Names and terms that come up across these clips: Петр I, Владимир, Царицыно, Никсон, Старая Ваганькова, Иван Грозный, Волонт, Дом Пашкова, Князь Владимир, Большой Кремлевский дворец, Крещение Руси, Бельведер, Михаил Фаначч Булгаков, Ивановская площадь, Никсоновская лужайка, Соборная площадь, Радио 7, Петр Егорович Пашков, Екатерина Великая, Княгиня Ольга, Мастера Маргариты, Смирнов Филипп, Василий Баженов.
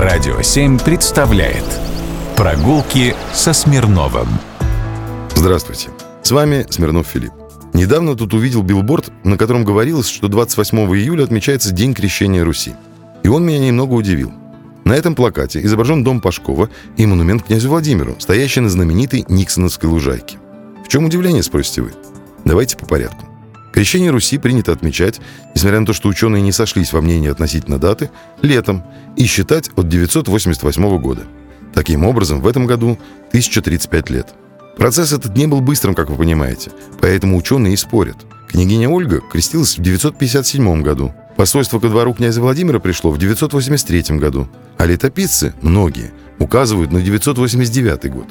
Радио 7 представляет «Прогулки со Смирновым». Здравствуйте, с вами Смирнов Филипп. Недавно тут увидел билборд, на котором говорилось, что 28 июля отмечается День Крещения Руси. И он меня немного удивил. На этом плакате изображен дом Пашкова и монумент князю Владимиру, стоящий на знаменитой Никсоновской лужайке. В чем удивление, спросите вы? Давайте по порядку. Крещение Руси принято отмечать, несмотря на то, что ученые не сошлись во мнении относительно даты, летом и считать от 988 года. Таким образом, в этом году 1035 лет. Процесс этот не был быстрым, как вы понимаете, поэтому ученые и спорят. Княгиня Ольга крестилась в 957 году, посольство ко двору князя Владимира пришло в 983 году, а летописцы, многие, указывают на 989 год.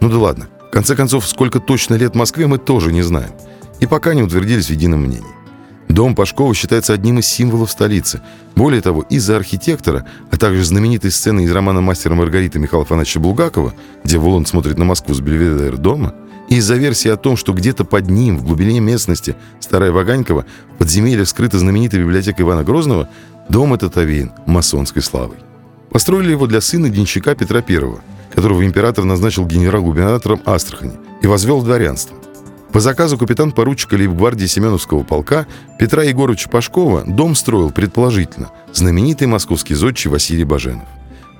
Ну да ладно, в конце концов, сколько точно лет Москве мы тоже не знаем. И пока не утвердились в едином мнении. Дом Пашкова считается одним из символов столицы. Более того, из-за архитектора, а также знаменитой сцены из романа «Мастера Маргариты» Михаила Фаначча Булгакова, где Волонт смотрит на Москву с Бельведера дома, и из-за версии о том, что где-то под ним, в глубине местности Старая Ваганькова, в подземелье вскрыта знаменитая библиотека Ивана Грозного, дом этот овеян масонской славой. Построили его для сына денщика Петра I, которого император назначил генерал-губернатором Астрахани и возвел в дворянство. По заказу капитан-поручика лейб-гвардии Семеновского полка Петра Егоровича Пашкова дом строил, предположительно, знаменитый московский зодчий Василий Баженов.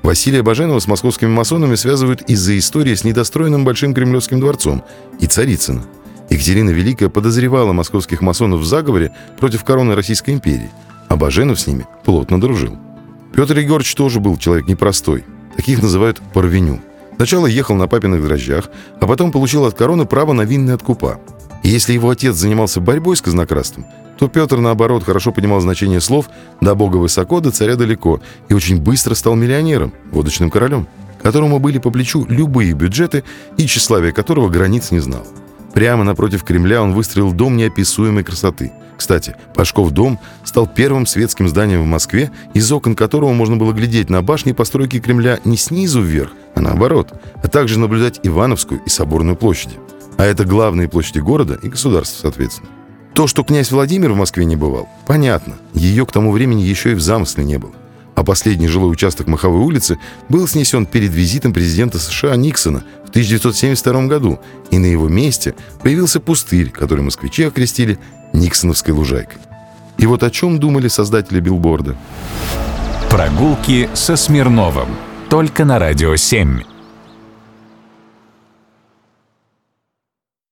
Василия Баженова с московскими масонами связывают из-за истории с недостроенным Большим Кремлевским дворцом и Царицыно. Екатерина Великая подозревала московских масонов в заговоре против короны Российской империи, а Баженов с ними плотно дружил. Петр Егорович тоже был человек непростой, таких называют «порвеню». Сначала ехал на папиных дрожжах, а потом получил от короны право на винные откупа. И если его отец занимался борьбой с казнократством, то Петр, наоборот, хорошо понимал значение слов «до бога высоко, до царя далеко» и очень быстро стал миллионером, водочным королем, которому были по плечу любые бюджеты и тщеславие которого границ не знал. Прямо напротив Кремля он выстроил дом неописуемой красоты. Кстати, Пашков дом стал первым светским зданием в Москве, из окон которого можно было глядеть на башни постройки Кремля не снизу вверх, а наоборот, а также наблюдать Ивановскую и Соборную площади. А это главные площади города и государства, соответственно. То, что князь Владимир в Москве не бывал, понятно. Ее к тому времени еще и в замысле не было. А последний жилой участок Моховой улицы был снесен перед визитом президента США Никсона в 1972 году, и на его месте появился пустырь, который москвичи окрестили Никсоновской лужайкой. И вот о чем думали создатели билборда. Прогулки со Смирновым. Только на Радио 7.